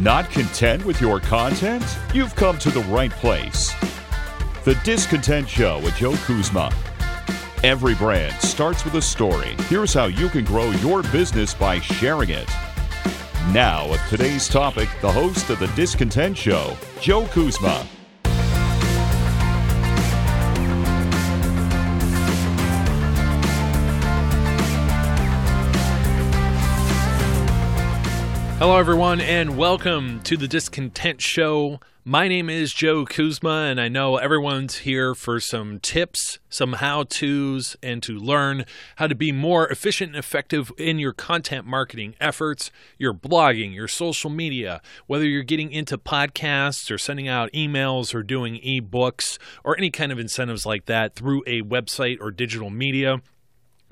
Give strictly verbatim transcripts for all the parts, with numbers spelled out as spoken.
Not content with your content? You've come to the right place. The Discontent Show with Joe Kuzma. Every brand starts with a story. Here's how you can grow your business by sharing it. Now, with today's topic, the host of the Discontent Show, Joe Kuzma. Hello, everyone, and welcome to the Discontent Show. My name is Joe Kuzma, and I know everyone's here for some tips, some how-tos, and to learn how to be more efficient and effective in your content marketing efforts, your blogging, your social media, whether you're getting into podcasts or sending out emails or doing ebooks or any kind of incentives like that through a website or digital media.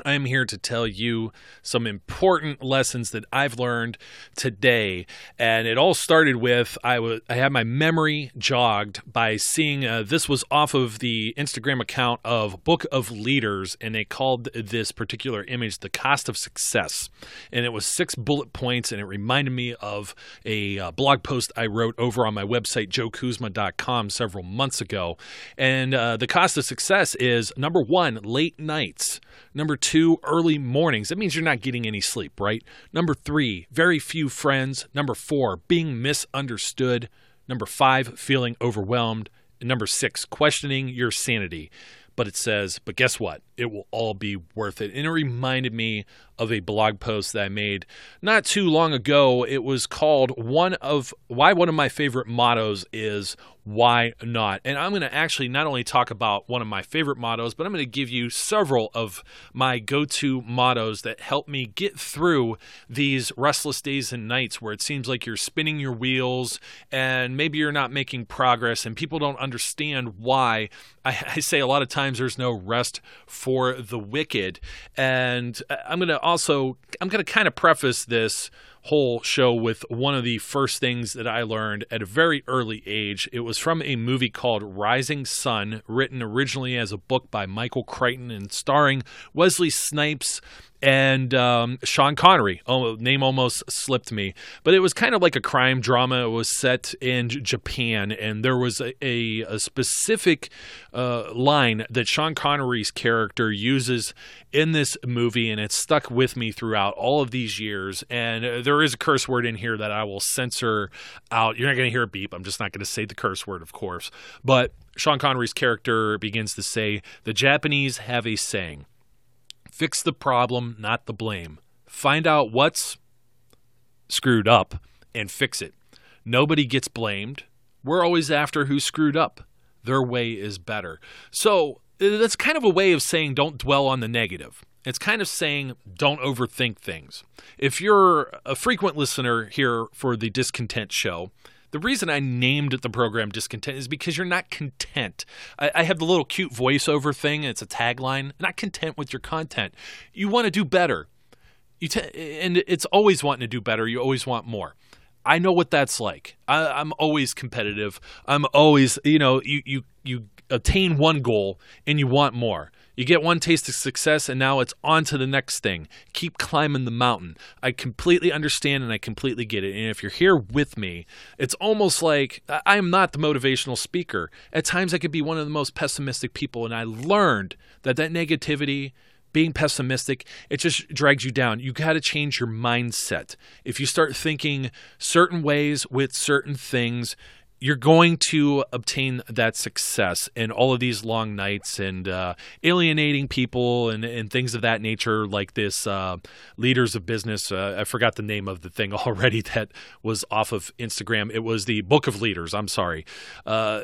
I am here to tell you some important lessons that I've learned today. And it all started with, I, w- I had my memory jogged by seeing, uh, this was off of the Instagram account of Book of Leaders, and they called this particular image the cost of success. And it was six bullet points, and it reminded me of a uh, blog post I wrote over on my website, Joe Kuzma dot com, several months ago. And uh, the cost of success is, number one, late nights. Number two, Two, early mornings. That means you're not getting any sleep, right? Number three, very few friends. Number four, being misunderstood. Number five, feeling overwhelmed. And number six, questioning your sanity. But it says, but guess what? It will all be worth it. And it reminded me of a blog post that I made not too long ago. It was called one of why one of my favorite mottos is why not? And I'm going to actually not only talk about one of my favorite mottos, but I'm going to give you several of my go-to mottos that help me get through these restless days and nights where it seems like you're spinning your wheels and maybe you're not making progress and people don't understand why. I, I say a lot of times there's no rest for the wicked. And I'm going to also, I'm going to kind of preface this whole show with one of the first things that I learned at a very early age. It was from a movie called Rising Sun, written originally as a book by Michael Crichton and starring Wesley Snipes and um, Sean Connery. Oh, name almost slipped me. But it was kind of like a crime drama. It was set in Japan, and there was a, a, a specific uh, line that Sean Connery's character uses in this movie, and it stuck with me throughout all of these years. And uh, there is a curse word in here that I will censor out. You're not going to hear a beep. I'm just not going to say the curse word, of course. But Sean Connery's character begins to say, "The Japanese have a saying. Fix the problem, not the blame. Find out what's screwed up and fix it. Nobody gets blamed. We're always after who screwed up. Their way is better." So that's kind of a way of saying don't dwell on the negative. It's kind of saying don't overthink things. If you're a frequent listener here for the Discontent Show, the reason I named the program Discontent is because you're not content. I, I have the little cute voiceover thing. It's a tagline. Not content with your content. You want to do better. You te- and it's always wanting to do better. You always want more. I know what that's like. I, I'm always competitive. I'm always, you know, you, you, you attain one goal and you want more. You get one taste of success, and now it's on to the next thing. Keep climbing the mountain. I completely understand, and I completely get it. And if you're here with me, it's almost like I am not the motivational speaker. At times, I could be one of the most pessimistic people, and I learned that that negativity, being pessimistic, it just drags you down. You got to change your mindset. If you start thinking certain ways with certain things, you're going to obtain that success. And all of these long nights and uh, alienating people and, and things of that nature, like this uh, Leaders of Business. Uh, I forgot the name of the thing already that was off of Instagram. It was the Book of Leaders. I'm sorry. Uh,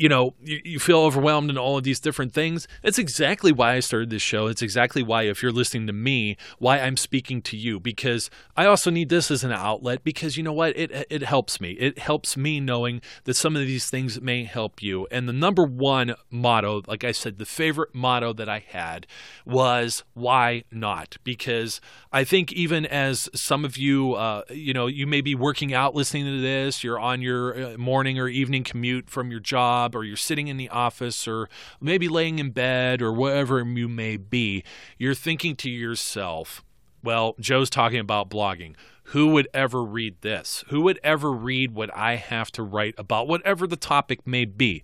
you know, you, you feel overwhelmed in all of these different things. That's exactly why I started this show. It's exactly why, if you're listening to me, why I'm speaking to you, because I also need this as an outlet, because you know what? It it helps me. It helps me knowing that some of these things may help you. And the number one motto, like I said, the favorite motto that I had was why not? Because I think even as some of you, uh, you know, you may be working out listening to this, you're on your morning or evening commute from your job, or you're sitting in the office, or maybe laying in bed, or wherever you may be, you're thinking to yourself, Well, Joe's talking about blogging. Who would ever read this? Who would ever read what I have to write about, whatever the topic may be?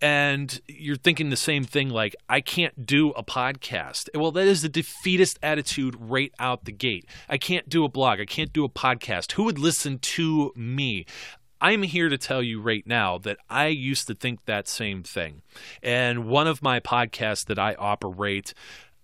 And you're thinking the same thing, like, I can't do a podcast. Well, that is the defeatist attitude right out the gate. I can't do a blog. I can't do a podcast. Who would listen to me? I'm here to tell you right now that I used to think that same thing. And one of my podcasts that I operate,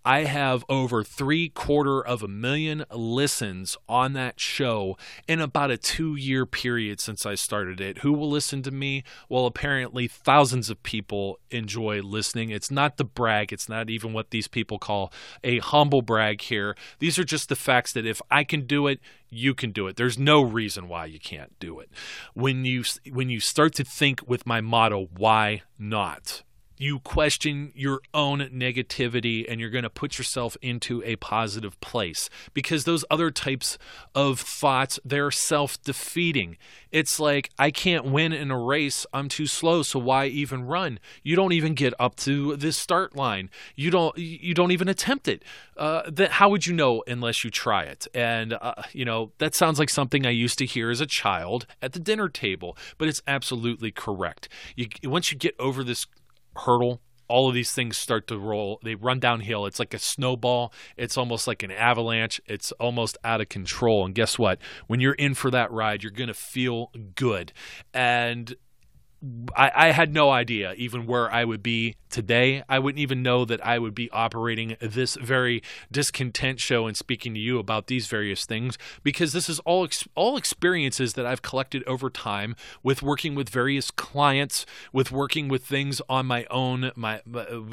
I have over three quarter of a million listens on that show in about a two-year period since I started it. Who will listen to me? Well, apparently thousands of people enjoy listening. It's not the brag. It's not even what these people call a humble brag here. These are just the facts that if I can do it, you can do it. There's no reason why you can't do it. When you, when you start to think with my motto, why not? You question your own negativity and you're going to put yourself into a positive place, because those other types of thoughts, they're self-defeating. It's like, I can't win in a race. I'm too slow. So why even run? You don't even get up to this start line. You don't, you don't even attempt it. Uh, that, how would you know unless you try it? And, uh, you know, that sounds like something I used to hear as a child at the dinner table, but it's absolutely correct. You, once you get over this hurdle, all of these things start to roll. They run downhill. It's like a snowball. It's almost like an avalanche. It's almost out of control. And guess what? When you're in for that ride, you're going to feel good. And I, I had no idea even where I would be today. I wouldn't even know that I would be operating this very discontent show and speaking to you about these various things, because this is all all experiences that I've collected over time with working with various clients, with working with things on my own. My,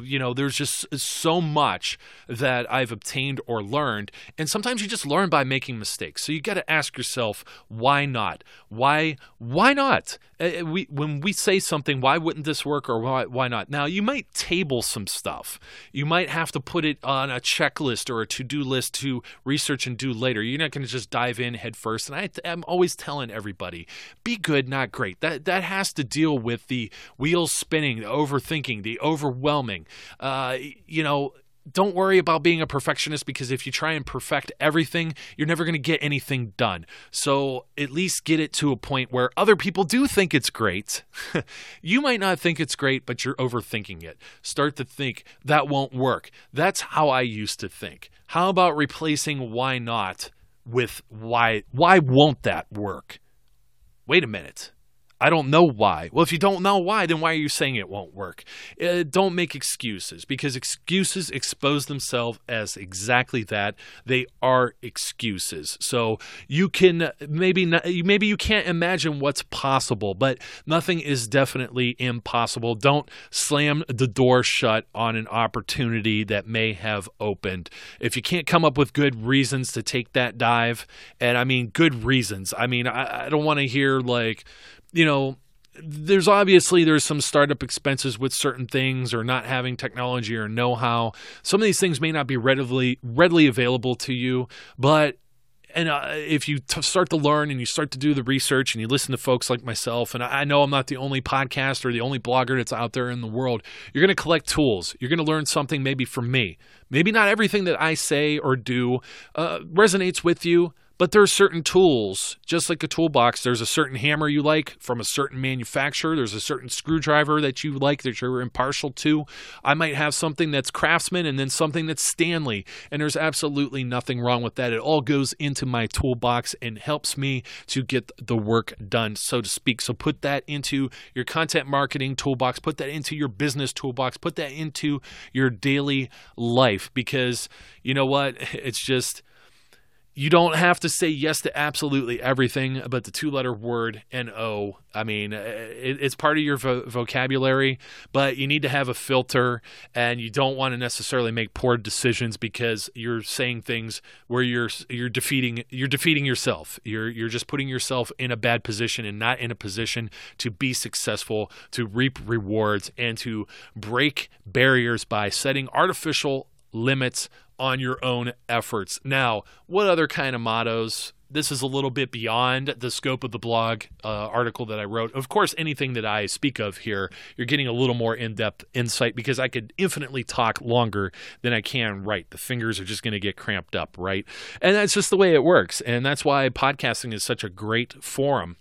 you know, there's just so much that I've obtained or learned, and sometimes you just learn by making mistakes. So you got to ask yourself, why not? Why why not? We when we say something, why wouldn't this work, or why why not? Now, you might table some stuff. You might have to put it on a checklist or a to-do list to research and do later. You're not going to just dive in head first. And I, I'm always telling everybody, be good, not great. That that has to deal with the wheels spinning, the overthinking, the overwhelming. Uh, you know, don't worry about being a perfectionist, because if you try and perfect everything, you're never going to get anything done. So at least get it to a point where other people do think it's great. You might not think it's great, but you're overthinking it. Start to think that won't work. That's how I used to think. How about replacing why not with why, why won't that work? Wait a minute. I don't know why. Well, if you don't know why, then why are you saying it won't work? Uh, don't make excuses, because excuses expose themselves as exactly that. They are excuses. So you can maybe not, maybe you can't imagine what's possible, but nothing is definitely impossible. Don't slam the door shut on an opportunity that may have opened. If you can't come up with good reasons to take that dive, and I mean good reasons. I mean, I, I don't want to hear like, you know, there's obviously there's some startup expenses with certain things, or not having technology or know-how. Some of these things may not be readily readily available to you, but and uh, if you t- start to learn and you start to do the research and you listen to folks like myself, and I, I know I'm not the only podcast or the only blogger that's out there in the world, you're going to collect tools. You're going to learn something maybe from me. Maybe not everything that I say or do uh, resonates with you, but there are certain tools, just like a toolbox. There's a certain hammer you like from a certain manufacturer. There's a certain screwdriver that you like that you're impartial to. I might have something that's Craftsman and then something that's Stanley, and there's absolutely nothing wrong with that. It all goes into my toolbox and helps me to get the work done, so to speak. So put that into your content marketing toolbox. Put that into your business toolbox. Put that into your daily life, because you know what? It's just... you don't have to say yes to absolutely everything, but the two-letter word, N O, I mean, it, it's part of your vo- vocabulary, but you need to have a filter, and you don't want to necessarily make poor decisions, because you're saying things where you're you're defeating you're defeating yourself. You're you're just putting yourself in a bad position, and not in a position to be successful, to reap rewards, and to break barriers by setting artificial limits on your own efforts. Now, what other kind of mottos? This is a little bit beyond the scope of the blog uh, article that I wrote. Of course, anything that I speak of here, you're getting a little more in-depth insight because I could infinitely talk longer than I can write. The fingers are just going to get cramped up, right? And that's just the way it works. And that's why podcasting is such a great forum.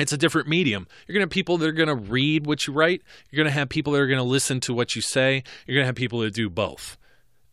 It's a different medium. You're going to have people that are going to read what you write. You're going to have people that are going to listen to what you say. You're going to have people that do both.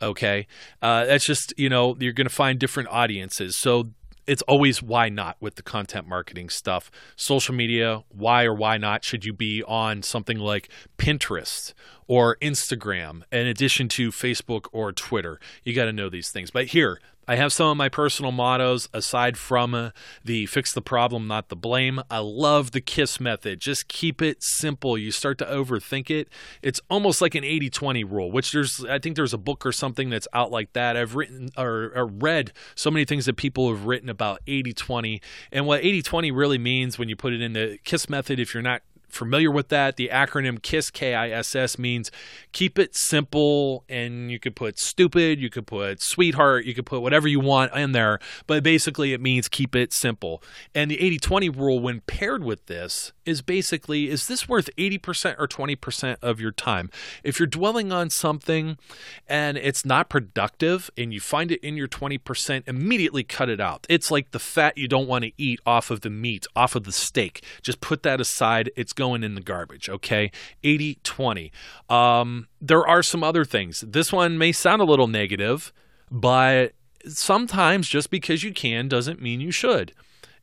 Okay? Uh, that's just, you know, you're going to find different audiences. So it's always why not with the content marketing stuff. Social media, why or why not should you be on something like Pinterest or Instagram in addition to Facebook or Twitter? You got to know these things. But here, I have some of my personal mottos aside from uh, the fix the problem, not the blame. I love the KISS method. Just keep it simple. You start to overthink it. It's almost like an eighty twenty rule, which there's, I think there's a book or something that's out like that. I've written or, or read so many things that people have written about eighty twenty. And what eighty twenty really means when you put it in the KISS method, if you're not familiar with that, the acronym KISS, K I S S, means keep it simple, and you could put stupid, you could put sweetheart, you could put whatever you want in there, but basically it means keep it simple. And the eighty twenty rule, when paired with this, is basically, is this worth eighty percent or twenty percent of your time? If you're dwelling on something and it's not productive and you find it in your twenty percent, immediately cut it out. It's like the fat you don't want to eat off of the meat, off of the steak. Just put that aside. It's going in the garbage, okay? eighty twenty. Um, there are some other things. This one may sound a little negative, but sometimes just because you can doesn't mean you should.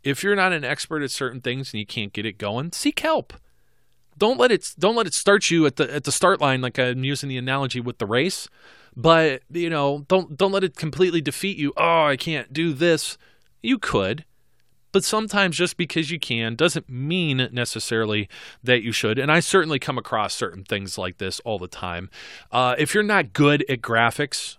If you're not an expert at certain things and you can't get it going, seek help. Don't let it don't let it start you at the at the start line, like I'm using the analogy with the race. But, you know, don't don't let it completely defeat you. Oh, I can't do this. You could. But sometimes just because you can doesn't mean necessarily that you should. And I certainly come across certain things like this all the time. Uh, if you're not good at graphics,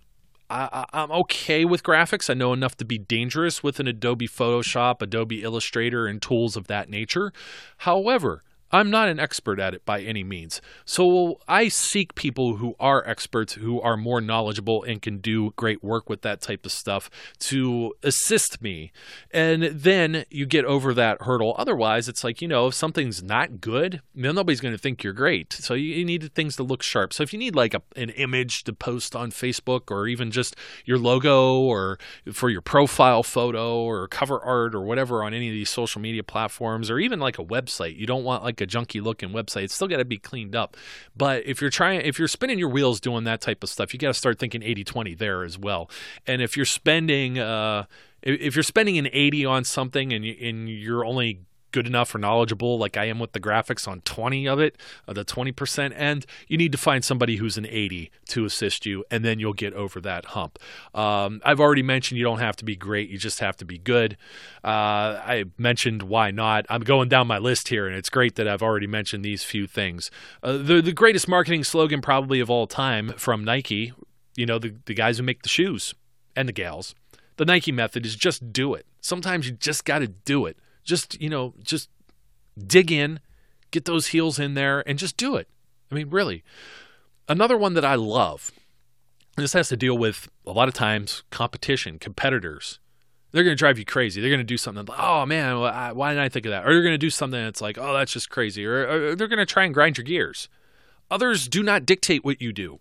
I, I'm okay with graphics. I know enough to be dangerous with an Adobe Photoshop, Adobe Illustrator, and tools of that nature. However, I'm not an expert at it by any means. So I seek people who are experts, who are more knowledgeable and can do great work with that type of stuff to assist me. And then you get over that hurdle. Otherwise, it's like, you know, if something's not good, then nobody's going to think you're great. So you need things to look sharp. So if you need like a, an image to post on Facebook, or even just your logo or for your profile photo or cover art or whatever on any of these social media platforms, or even like a website, you don't want like a junky looking website. It's still got to be cleaned up. But if you're trying, if you're spinning your wheels doing that type of stuff, you got to start thinking eighty twenty there as well. And if you're spending, uh, if you're spending an eighty on something and you, and you're only good enough or knowledgeable, like I am with the graphics, on twenty of it, the twenty percent end, you need to find somebody who's an eighty to assist you, and then you'll get over that hump. Um, I've already mentioned you don't have to be great. You just have to be good. Uh, I mentioned why not. I'm going down my list here, and it's great that I've already mentioned these few things. Uh, the, the greatest marketing slogan probably of all time from Nike, you know, the, the guys who make the shoes and the gals, the Nike method is just do it. Sometimes you just got to do it. Just, you know, just dig in, get those heels in there, and just do it. I mean, really. Another one that I love, this has to deal with, a lot of times, competition, competitors. They're going to drive you crazy. They're going to do something like, oh, man, why didn't I think of that? Or they're going to do something that's like, oh, that's just crazy. Or, or they're going to try and grind your gears. Others do not dictate what you do.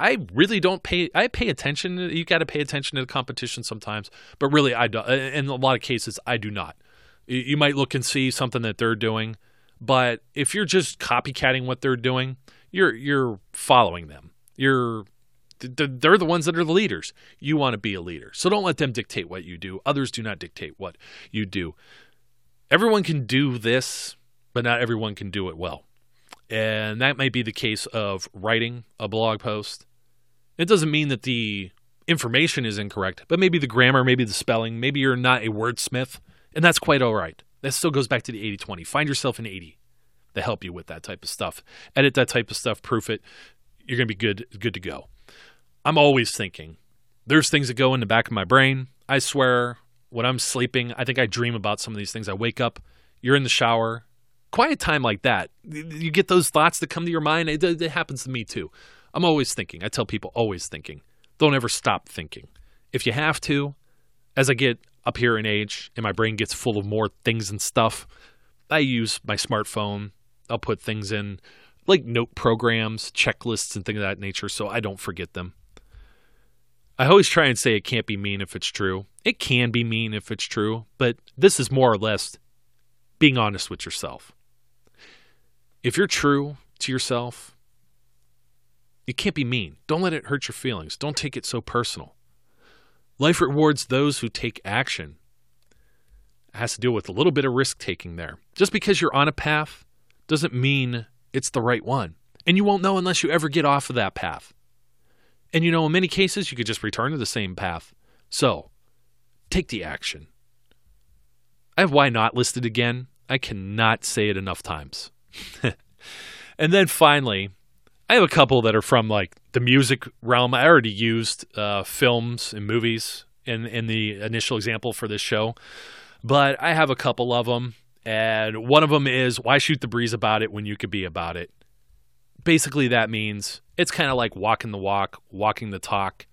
I really don't pay – I pay attention. You got to pay attention to the competition sometimes. But really, I do, in a lot of cases, I do not. You might look and see something that they're doing, but if you're just copycatting what they're doing, you're you're following them. You're they're the ones that are the leaders. You want to be a leader. So don't let them dictate what you do. Others do not dictate what you do. Everyone can do this, but not everyone can do it well. And that might be the case of writing a blog post. It doesn't mean that the information is incorrect, but maybe the grammar, maybe the spelling, maybe you're not a wordsmith. And that's quite all right. That still goes back to the eighty twenty. Find yourself an eighty to help you with that type of stuff. Edit that type of stuff. Proof it. You're going to be good, good to go. I'm always thinking. There's things that go in the back of my brain. I swear, when I'm sleeping, I think I dream about some of these things. I wake up. You're in the shower. Quiet time like that. You get those thoughts that come to your mind. It, it happens to me too. I'm always thinking. I tell people, always thinking. don't ever stop thinking. If you have to, as I get up here in age and my brain gets full of more things and stuff, I use my smartphone. I'll put things in like note programs, checklists, and things of that nature so I don't forget them. I always try and say it can't be mean if it's true. It can be mean if it's true, but this is more or less being honest with yourself. If you're true to yourself, you can't be mean. Don't let it hurt your feelings. Don't take it so personal. Life rewards those who take action. It has to do with a little bit of risk-taking there. Just because you're on a path doesn't mean it's the right one. And you won't know unless you ever get off of that path. And, you know, in many cases, you could just return to the same path. So, take the action. I have why not listed again. I cannot say it enough times. And then finally, I have a couple that are from, like, the music realm. I already used uh, films and movies in, in the initial example for this show. But I have a couple of them. And one of them is, why shoot the breeze about it when you could be about it? Basically, that means it's kind of like walking the walk, walking the talk.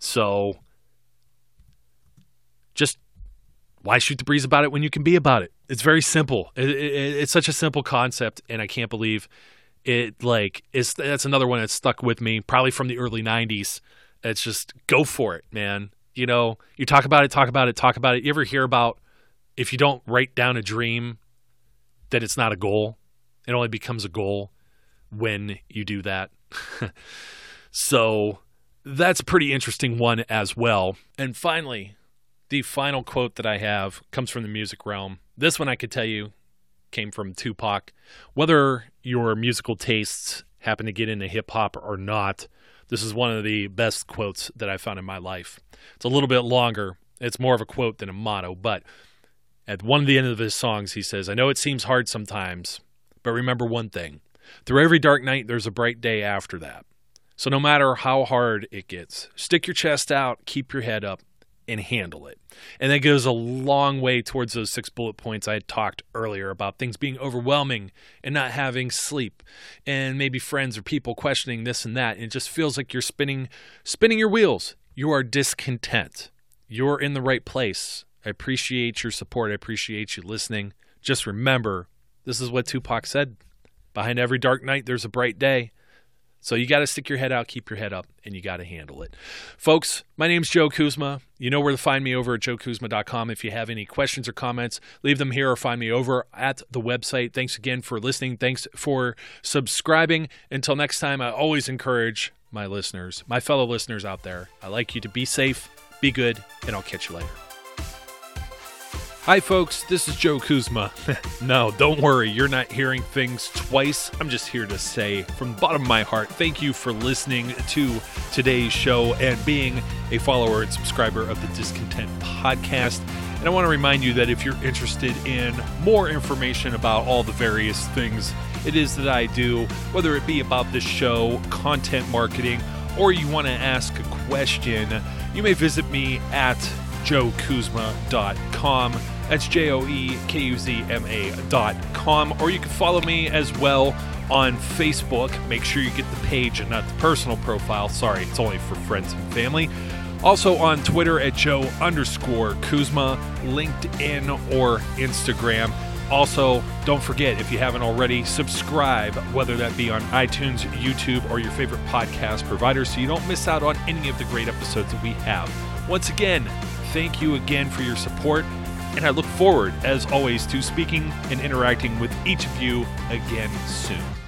So just why shoot the breeze about it when you can be about it? It's very simple. It, it, it's such a simple concept, and I can't believe it. Like, it's, that's another one that stuck with me, probably from the early nineties. It's just go for it, man. You know, you talk about it, talk about it, talk about it. You ever hear about if you don't write down a dream, that it's not a goal? It only becomes a goal when you do that. So that's a pretty interesting one as well. And finally, the final quote that I have comes from the music realm. This one I could tell you came from Tupac. Whether your musical tastes happen to get into hip-hop or not, this is one of the best quotes that I found in my life. It's a little bit longer. It's more of a quote than a motto, but at one of the end of his songs, he says, I know it seems hard sometimes, but remember one thing. Through every dark night, there's a bright day after that. So no matter how hard it gets, stick your chest out, keep your head up, and handle it. And that goes a long way towards those six bullet points I had talked earlier about things being overwhelming and not having sleep and maybe friends or people questioning this and that. And it just feels like you're spinning, spinning your wheels. You are discontent. You're in the right place. I appreciate your support. I appreciate you listening. Just remember, this is what Tupac said. Behind every dark night, there's a bright day. So you got to stick your head out, keep your head up, and you got to handle it. Folks, my name's Joe Kuzma. You know where to find me over at Joe Kuzma dot com. If you have any questions or comments, leave them here or find me over at the website. Thanks again for listening. Thanks for subscribing. Until next time, I always encourage my listeners, my fellow listeners out there, I like you to be safe, be good, and I'll catch you later. Hi folks, this is Joe Kuzma. No, don't worry, you're not hearing things twice. I'm just here to say from the bottom of my heart, thank you for listening to today's show and being a follower and subscriber of the Discontent Podcast. And I want to remind you that if you're interested in more information about all the various things it is that I do, whether it be about this show, content marketing, or you want to ask a question, you may visit me at Joe Kuzma dot com. That's J O E K U Z M A dot com. Or you can follow me as well on Facebook. Make sure you get the page and not the personal profile. Sorry, it's only for friends and family. Also on Twitter at Joe underscore Kuzma, LinkedIn, or Instagram. Also, don't forget, if you haven't already, subscribe, whether that be on iTunes, YouTube, or your favorite podcast provider, so you don't miss out on any of the great episodes that we have. Once again, thank you again for your support, and I look forward, as always, to speaking and interacting with each of you again soon.